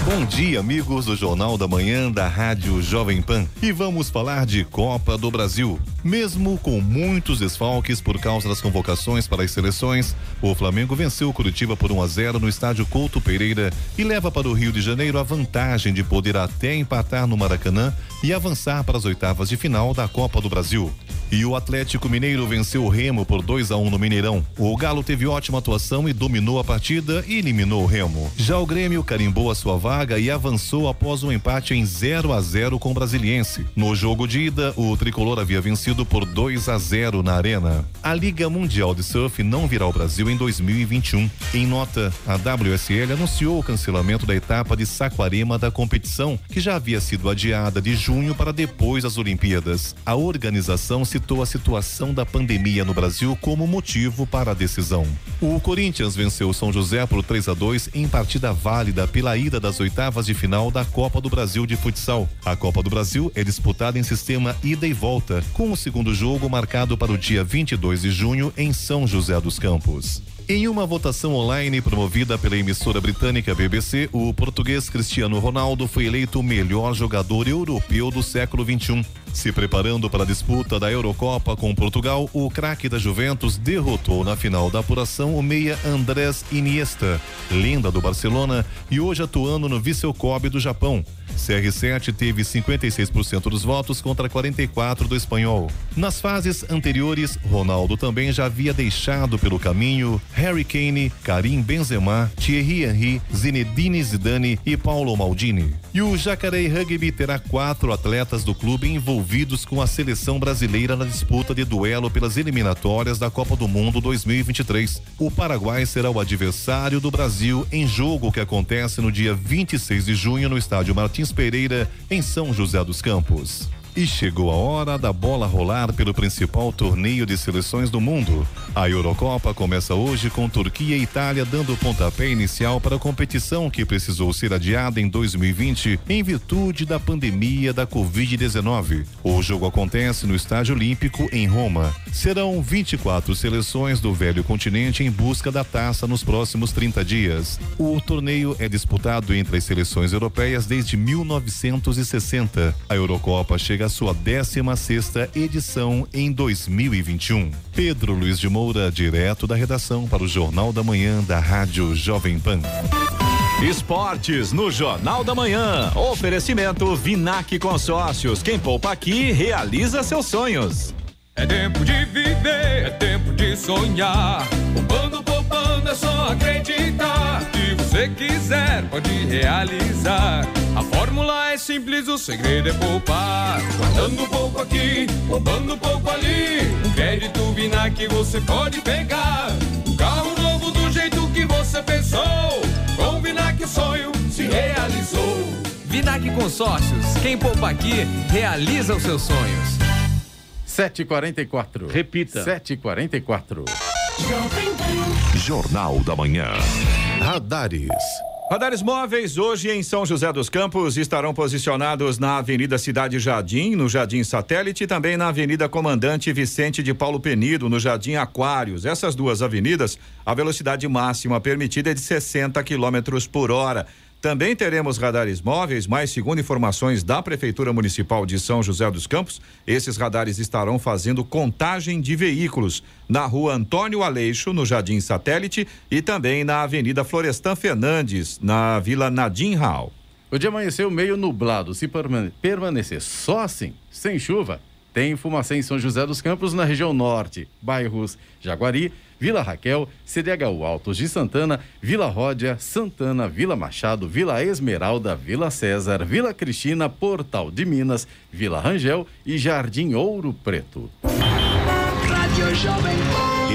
Bom dia, amigos do Jornal da Manhã da Rádio Jovem Pan. E vamos falar de Copa do Brasil. Mesmo com muitos desfalques por causa das convocações para as seleções, o Flamengo venceu o Curitiba por um a zero no estádio Couto Pereira e leva para o Rio de Janeiro a vantagem de poder até empatar no Maracanã e avançar para as oitavas de final da Copa do Brasil. E o Atlético Mineiro venceu o Remo por dois a um no Mineirão. O Galo teve ótima atuação e dominou a partida e eliminou o Remo. Já o Grêmio carimbou a sua vaga e avançou após um empate em zero a zero com o Brasiliense. No jogo de ida, o tricolor havia vencido por dois a zero na Arena. A Liga Mundial de Surf não virá ao Brasil em dois mil e vinte e um. Em nota, a W S L anunciou o cancelamento da etapa de Saquarema da competição, que já havia sido adiada de junho para depois das Olimpíadas. A organização se citou a situação da pandemia no Brasil como motivo para a decisão. O Corinthians venceu o São José por três a dois em partida válida pela ida das oitavas de final da Copa do Brasil de futsal. A Copa do Brasil é disputada em sistema ida e volta, com o segundo jogo marcado para o dia vinte e dois de junho em São José dos Campos. Em uma votação online promovida pela emissora britânica B B C, o português Cristiano Ronaldo foi eleito o melhor jogador europeu do século vinte e um. Se preparando para a disputa da Eurocopa com Portugal, o craque da Juventus derrotou na final da apuração o meia Andrés Iniesta, lenda do Barcelona e hoje atuando no Vissel Kobe do Japão. C R sete teve cinquenta e seis por cento dos votos contra quarenta e quatro por cento do espanhol. Nas fases anteriores, Ronaldo também já havia deixado pelo caminho Harry Kane, Karim Benzema, Thierry Henry, Zinedine Zidane e Paulo Maldini. E o Jacareí Rugby terá quatro atletas do clube envolvidos com a seleção brasileira na disputa de duelo pelas eliminatórias da Copa do Mundo dois mil e vinte e três. O Paraguai será o adversário do Brasil em jogo que acontece no dia vinte e seis de junho no estádio Martins Pereira, em São José dos Campos. E chegou a hora da bola rolar pelo principal torneio de seleções do mundo. A Eurocopa começa hoje com Turquia e Itália dando o pontapé inicial para a competição que precisou ser adiada em dois mil e vinte em virtude da pandemia da covid dezenove. O jogo acontece no Estádio Olímpico em Roma. Serão vinte e quatro seleções do velho continente em busca da taça nos próximos trinta dias. O torneio é disputado entre as seleções europeias desde mil novecentos e sessenta. A Eurocopa chega a sua décima sexta edição em dois mil e vinte e um. Pedro Luiz de Moura, direto da redação para o Jornal da Manhã da Rádio Jovem Pan. Esportes no Jornal da Manhã. Oferecimento Vinac Consórcios. Quem poupa aqui realiza seus sonhos. É tempo de viver, é tempo de sonhar. Poupando, poupando, é só acreditar. Se você quiser, pode realizar. A fórmula é simples, o segredo é poupar. Guardando um pouco aqui, poupando um pouco ali. Um crédito Vinac você pode pegar. Um carro novo do jeito que você pensou. Com o Vinac o sonho se realizou. Vinac Consórcios, quem poupa aqui realiza os seus sonhos. sete e quarenta e quatro. Repita. sete e quarenta e quatro. Jornal da Manhã. Radares. Radares móveis hoje em São José dos Campos estarão posicionados na Avenida Cidade Jardim, no Jardim Satélite, e também na Avenida Comandante Vicente de Paulo Penido, no Jardim Aquários. Essas duas avenidas, a velocidade máxima permitida é de sessenta quilômetros por hora. Também teremos radares móveis, mas segundo informações da Prefeitura Municipal de São José dos Campos, esses radares estarão fazendo contagem de veículos na Rua Antônio Aleixo, no Jardim Satélite, e também na Avenida Florestan Fernandes, na Vila Nadim Raal. O dia amanheceu meio nublado. Se permanecer só assim, sem chuva, tem fumaça em São José dos Campos, na região norte, bairros Jaguari, Vila Raquel, C D H U Altos de Santana, Vila Ródia, Santana, Vila Machado, Vila Esmeralda, Vila César, Vila Cristina, Portal de Minas, Vila Rangel e Jardim Ouro Preto.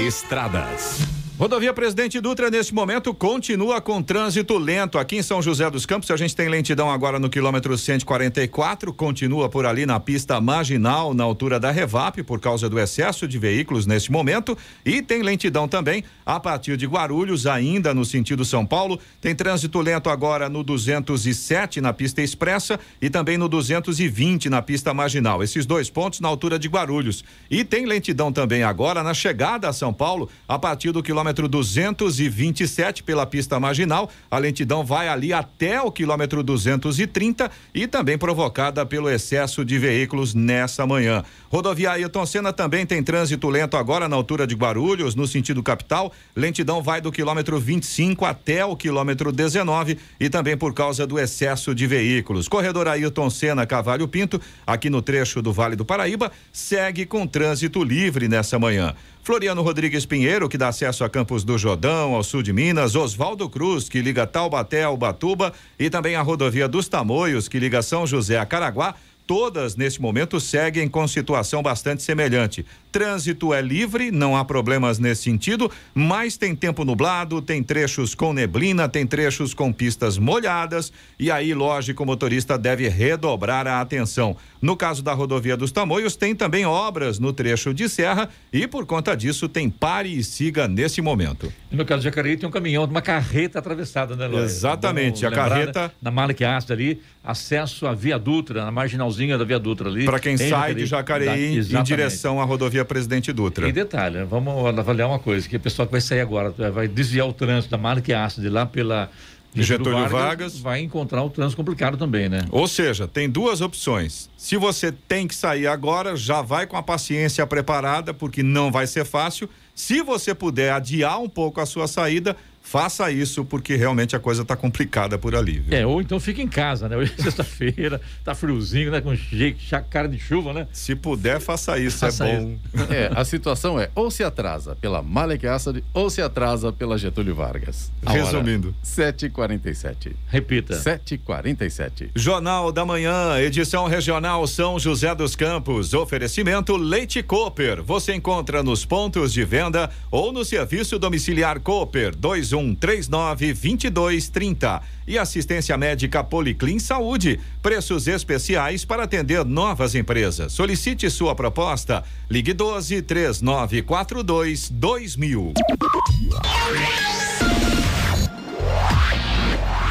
Estradas. Rodovia Presidente Dutra, neste momento, continua com trânsito lento. Aqui em São José dos Campos, a gente tem lentidão agora no quilômetro cento e quarenta e quatro, continua por ali na pista marginal, na altura da Revap, por causa do excesso de veículos neste momento. E tem lentidão também a partir de Guarulhos, ainda no sentido São Paulo. Tem trânsito lento agora no duzentos e sete, na pista expressa, e também no duzentos e vinte, na pista marginal. Esses dois pontos na altura de Guarulhos. E tem lentidão também agora na chegada a São Paulo, a partir do quilômetro quilômetro duzentos e vinte e sete pela pista marginal. A lentidão vai ali até o quilômetro duzentos e trinta e também provocada pelo excesso de veículos nessa manhã. Rodovia Ailton Senna também tem trânsito lento agora na altura de Guarulhos, no sentido capital. Lentidão vai do quilômetro vinte e cinco até o quilômetro dezenove e também por causa do excesso de veículos. Corredor Ailton Senna Cavalho Pinto, aqui no trecho do Vale do Paraíba, segue com trânsito livre nessa manhã. Floriano Rodrigues Pinheiro, que dá acesso a Campos do Jordão, ao sul de Minas, Oswaldo Cruz, que liga Taubaté ao Ubatuba, e também a Rodovia dos Tamoios, que liga São José a Caraguá, todas neste momento seguem com situação bastante semelhante. Trânsito é livre, não há problemas nesse sentido, mas tem tempo nublado, tem trechos com neblina, tem trechos com pistas molhadas, e aí, lógico, o motorista deve redobrar a atenção. No caso da Rodovia dos Tamoios, tem também obras no trecho de serra e, por conta disso, tem pare e siga nesse momento. No caso de Jacareí, tem um caminhão, uma carreta atravessada, né, Lúcio? Exatamente, Vamos a lembrar, carreta... Né, na Malik ali, acesso à Via Dutra, na marginal da Via Dutra ali. Para quem sai Jacareí, de Jacareí da, em direção à Rodovia Presidente Dutra. E detalhe, vamos avaliar uma coisa, que o pessoal que vai sair agora, vai desviar o trânsito da Malik Ácida lá pela Getúlio Vargas, Vargas, vai encontrar o trânsito complicado também, né? Ou seja, tem duas opções. Se você tem que sair agora, já vai com a paciência preparada, porque não vai ser fácil. Se você puder adiar um pouco a sua saída, faça isso, porque realmente a coisa está complicada por ali, viu? É, ou então fica em casa, né? Hoje é sexta-feira, tá friozinho, né? Com jeito, cara de chuva, né? Se puder, faça isso, faça é bom. Isso. É, a situação é, ou se atrasa pela Malik Asad, ou se atrasa pela Getúlio Vargas. A Resumindo. sete e quarenta e sete. Repita. sete e quarenta e sete. Jornal da Manhã, edição regional São José dos Campos. Oferecimento Leite Cooper. Você encontra nos pontos de venda ou no serviço domiciliar Cooper, dois um três nove vinte e dois trinta. E assistência médica Policlin Saúde, preços especiais para atender novas empresas. Solicite sua proposta, ligue doze três nove quatro dois dois mil.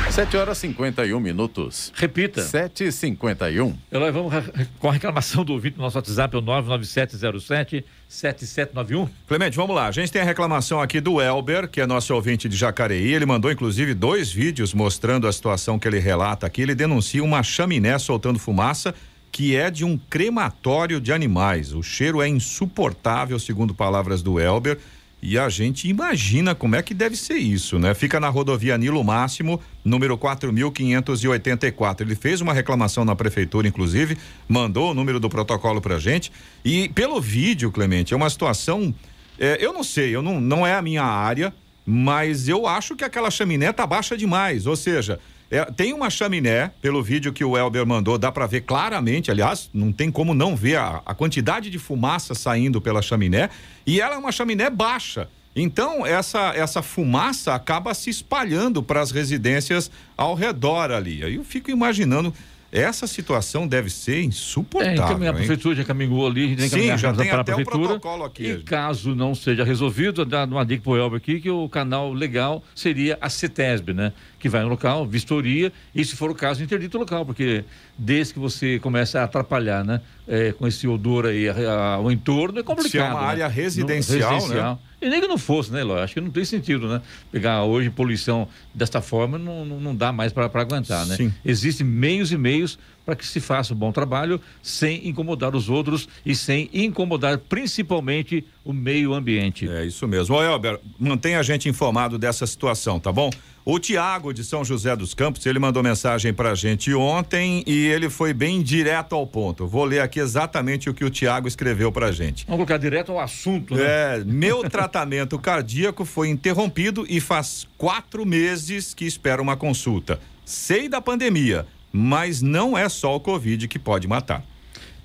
Sete horas cinquenta e um minutos. Repita. Sete e cinquenta e um. Eloy, vamos com a reclamação do ouvinte no nosso WhatsApp, é o nove nove sete zero sete sete sete nove um. Clemente, vamos lá, a gente tem a reclamação aqui do Elber, que é nosso ouvinte de Jacareí, ele mandou inclusive dois vídeos mostrando a situação que ele relata aqui, ele denuncia uma chaminé soltando fumaça que é de um crematório de animais, o cheiro é insuportável, segundo palavras do Elber, e a gente imagina como é que deve ser isso, né? Fica na rodovia Nilo Máximo, número quatro mil quinhentos e oitenta e quatro. Ele fez uma reclamação na prefeitura, inclusive, mandou o número do protocolo pra gente. E pelo vídeo, Clemente, é uma situação... É, eu não sei, eu não, não é a minha área, mas eu acho que aquela chaminé tá baixa demais. Ou seja, é, tem uma chaminé, pelo vídeo que o Elber mandou, dá pra ver claramente, aliás, não tem como não ver a, a quantidade de fumaça saindo pela chaminé. E ela é uma chaminé baixa, então essa, essa fumaça acaba se espalhando para as residências ao redor ali. Aí eu fico imaginando Essa situação deve ser insuportável. É, encaminhar a prefeitura, já encaminhou ali, já Sim, já tem para até a prefeitura, o protocolo aqui. E gente. Caso não seja resolvido, dá uma dica para o Elber aqui, que o canal legal seria a CETESB, né? Que vai no local, vistoria, e se for o caso, interdita o local, porque desde que você começa a atrapalhar, né? É, com esse odor aí, a, a, o entorno, é complicado. Se é uma né? área residencial, no, residencial, né? E nem que não fosse, né, Ló? Acho que não tem sentido, né? Pegar hoje poluição desta forma não, não, não dá mais para aguentar, né? Sim. Existem meios e meios para que se faça um bom trabalho sem incomodar os outros e sem incomodar principalmente o meio ambiente. É isso mesmo. Ô, Elber, mantenha a gente informado dessa situação, tá bom? O Tiago de São José dos Campos, ele mandou mensagem para a gente ontem e ele foi bem direto ao ponto. Vou ler aqui exatamente o que o Tiago escreveu para a gente. Vamos colocar direto ao assunto, né? É, meu tratamento cardíaco foi interrompido e faz quatro meses que espero uma consulta. Sei da pandemia, mas não é só o Covid que pode matar.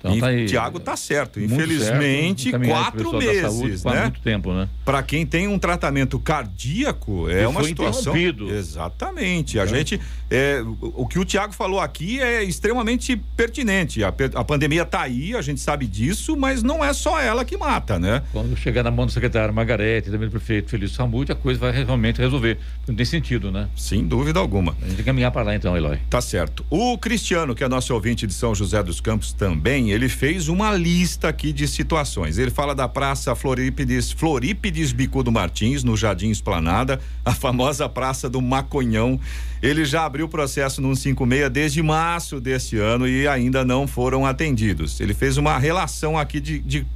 Então, tá aí, Tiago tá certo, infelizmente certo, quatro meses, saúde, né? Muito tempo, né? Para quem tem um tratamento cardíaco é e uma foi situação. Exatamente. É. A gente, é, o que o Tiago falou aqui é extremamente pertinente. A, a pandemia tá aí, a gente sabe disso, mas não é só ela que mata, né? Quando chegar na mão do secretário Margarete, também do prefeito Felício Ramute, a coisa vai realmente resolver. Não tem sentido, né? Sem dúvida alguma. A gente tem que caminhar para lá então, Eloy. Tá certo. O Cristiano, que é nosso ouvinte de São José dos Campos também, ele fez uma lista aqui de situações. Ele fala da Praça Florípides, Florípides Bicudo Martins, no Jardim Esplanada, a famosa Praça do Maconhão. Ele já abriu o processo no cento e cinquenta e seis desde março deste ano e ainda não foram atendidos. Ele fez uma relação aqui de, de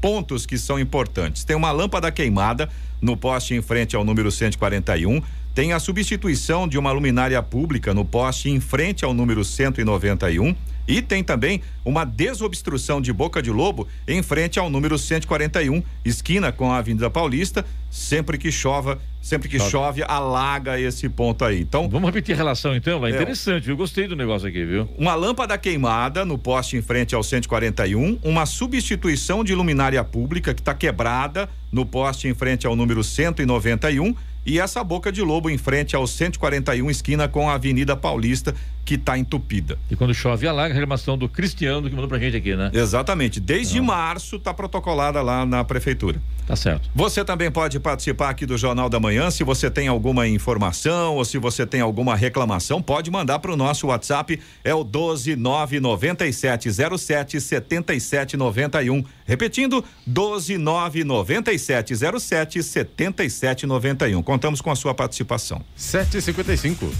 pontos que são importantes. Tem uma lâmpada queimada no poste em frente ao número cento e quarenta e um. Tem a substituição de uma luminária pública no poste em frente ao número cento e noventa e um. E tem também uma desobstrução de Boca de Lobo em frente ao número cento e quarenta e um, esquina com a Avenida Paulista. Sempre que chova, sempre que chove, alaga esse ponto aí. Então, vamos repetir a relação então, lá. É interessante, viu? Gostei do negócio aqui, viu? Uma lâmpada queimada no poste em frente ao cento e quarenta e um, uma substituição de luminária pública que está quebrada no poste em frente ao número cento e noventa e um. E essa Boca de Lobo em frente ao cento e quarenta e um, esquina com a Avenida Paulista, que está entupida. E quando chove, alaga, a reclamação do Cristiano que mandou pra gente aqui, né? Exatamente. Desde Não. março está protocolada lá na prefeitura. Tá certo. Você também pode participar aqui do Jornal da Manhã. Se você tem alguma informação ou se você tem alguma reclamação, pode mandar para o nosso WhatsApp. É o um dois nove nove sete zero sete sete sete nove um. Repetindo, um dois nove nove sete zero sete sete sete nove um. Contamos com a sua participação. sete e cinquenta e cinco.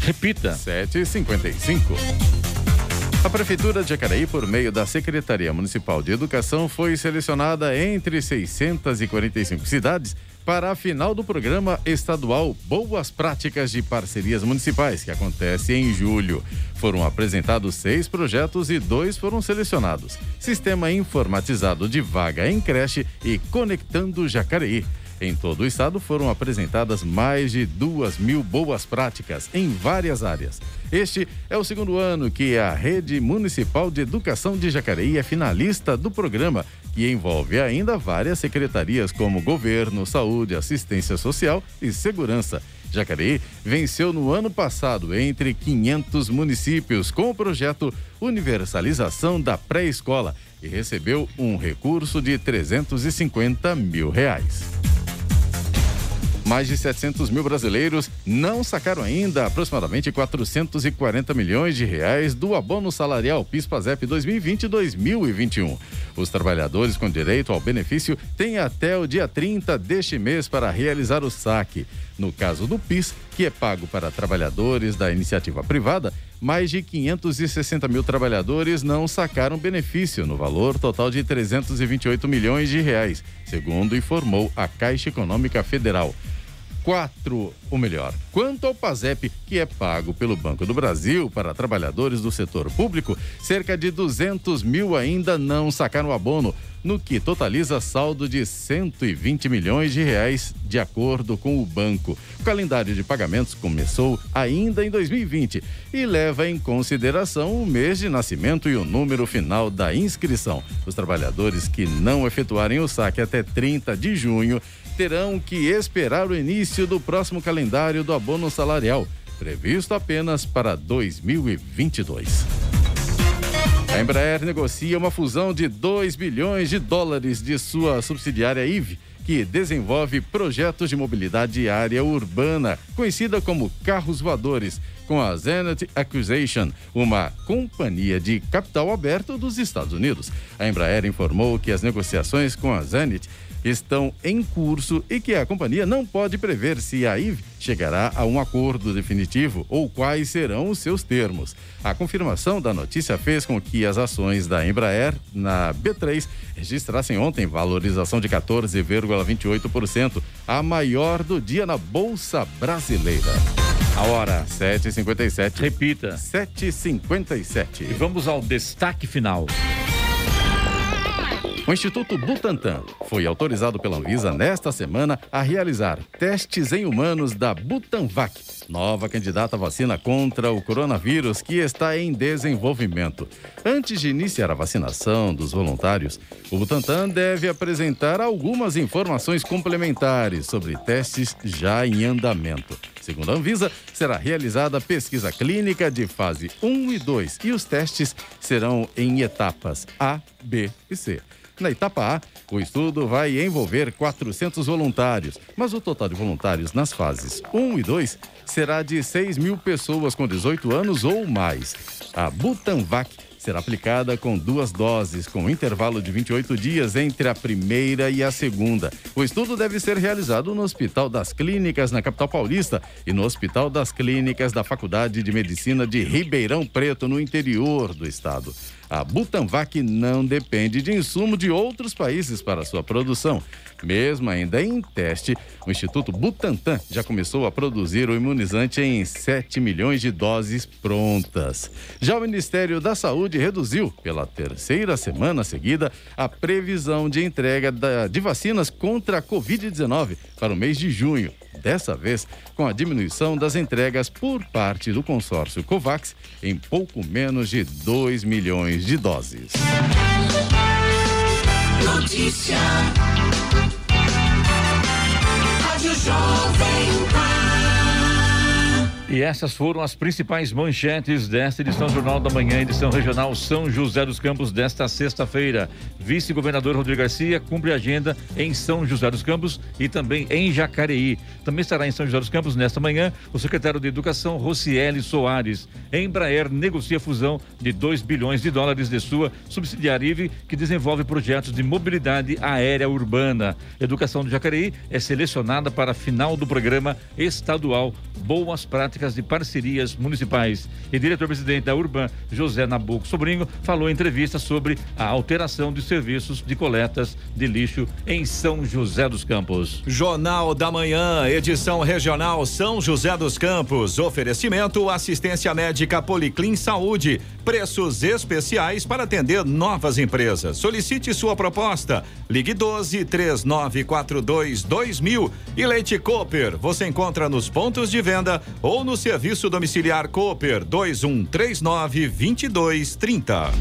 Repita. sete e cinquenta e cinco. A Prefeitura de Jacareí, por meio da Secretaria Municipal de Educação, foi selecionada entre seiscentas e quarenta e cinco cidades para a final do programa estadual Boas Práticas de Parcerias Municipais, que acontece em julho. Foram apresentados seis projetos e dois foram selecionados. Sistema informatizado de vaga em creche e Conectando Jacareí. Em todo o estado foram apresentadas mais de duas mil boas práticas em várias áreas. Este é o segundo ano que a Rede Municipal de Educação de Jacareí é finalista do programa, que envolve ainda várias secretarias como Governo, Saúde, Assistência Social e Segurança. Jacareí venceu no ano passado entre quinhentos municípios com o projeto Universalização da Pré-Escola e recebeu um recurso de trezentos e cinquenta mil reais. Mais de setecentos mil brasileiros não sacaram ainda aproximadamente quatrocentos e quarenta milhões de reais do abono salarial PIS/PASEP dois mil e vinte e dois mil e vinte e um. Os trabalhadores com direito ao benefício têm até o dia trinta deste mês para realizar o saque. No caso do PIS, que é pago para trabalhadores da iniciativa privada, mais de quinhentos e sessenta mil trabalhadores não sacaram benefício no valor total de trezentos e vinte e oito milhões de reais, segundo informou a Caixa Econômica Federal. Quatro, ou melhor, quanto ao PASEP, que é pago pelo Banco do Brasil para trabalhadores do setor público, cerca de duzentos mil ainda não sacaram o abono, no que totaliza saldo de cento e vinte milhões de reais, de acordo com o banco. O calendário de pagamentos começou ainda em dois mil e vinte e leva em consideração o mês de nascimento e o número final da inscrição. Os trabalhadores que não efetuarem o saque até trinta de junho terão que esperar o início do próximo calendário do abono salarial, previsto apenas para dois mil e vinte e dois. A Embraer negocia uma fusão de dois bilhões de dólares de sua subsidiária I V E, que desenvolve projetos de mobilidade área urbana, conhecida como carros voadores, com a Zenith Acquisition, uma companhia de capital aberto dos Estados Unidos. A Embraer informou que as negociações com a Zenith estão em curso e que a companhia não pode prever se a I V E chegará a um acordo definitivo ou quais serão os seus termos. A confirmação da notícia fez com que as ações da Embraer na B três registrassem ontem valorização de quatorze vírgula vinte e oito por cento, a maior do dia na Bolsa Brasileira. A hora, sete e cinquenta e sete. Repita. sete e cinquenta e sete. E vamos ao destaque final. O Instituto Butantan foi autorizado pela Anvisa nesta semana a realizar testes em humanos da Butanvac, nova candidata à vacina contra o coronavírus que está em desenvolvimento. Antes de iniciar a vacinação dos voluntários, o Butantan deve apresentar algumas informações complementares sobre testes já em andamento. Segundo a Anvisa, será realizada pesquisa clínica de fase um e dois e os testes serão em etapas A, B e C. Na etapa A, o estudo vai envolver quatrocentos voluntários, mas o total de voluntários nas fases um e dois será de seis mil pessoas com dezoito anos ou mais. A Butanvac será aplicada com duas doses, com intervalo de vinte e oito dias entre a primeira e a segunda. O estudo deve ser realizado no Hospital das Clínicas, na capital paulista, e no Hospital das Clínicas da Faculdade de Medicina de Ribeirão Preto, no interior do estado. A Butanvac não depende de insumo de outros países para sua produção. Mesmo ainda em teste, o Instituto Butantan já começou a produzir o imunizante em sete milhões de doses prontas. Já o Ministério da Saúde reduziu, pela terceira semana seguida, a previsão de entrega de vacinas contra a covid dezenove para o mês de junho. Dessa vez, com a diminuição das entregas por parte do consórcio Covax em pouco menos de dois milhões de doses. Notícia. Rádio Jovem Pan. E essas foram as principais manchetes desta edição do Jornal da Manhã, edição regional São José dos Campos, desta sexta-feira. Vice-governador Rodrigo Garcia cumpre a agenda em São José dos Campos e também em Jacareí. Também estará em São José dos Campos nesta manhã o secretário de Educação, Rossieli Soares. Embraer negocia fusão de dois bilhões de dólares de sua subsidiária I V E, que desenvolve projetos de mobilidade aérea urbana. Educação de Jacareí é selecionada para a final do programa estadual Boas Práticas de Parcerias Municipais. E diretor-presidente da Urbam, José Nabuco Sobrinho, falou em entrevista sobre a alteração de serviços de coletas de lixo em São José dos Campos. Jornal da Manhã, edição regional São José dos Campos. Oferecimento, assistência médica Policlin Saúde. Preços especiais para atender novas empresas. Solicite sua proposta. Ligue doze, três nove quatro dois, dois mil. E Leite Cooper, você encontra nos pontos de venda ou no serviço domiciliar Cooper, dois um três nove, vinte e dois trinta.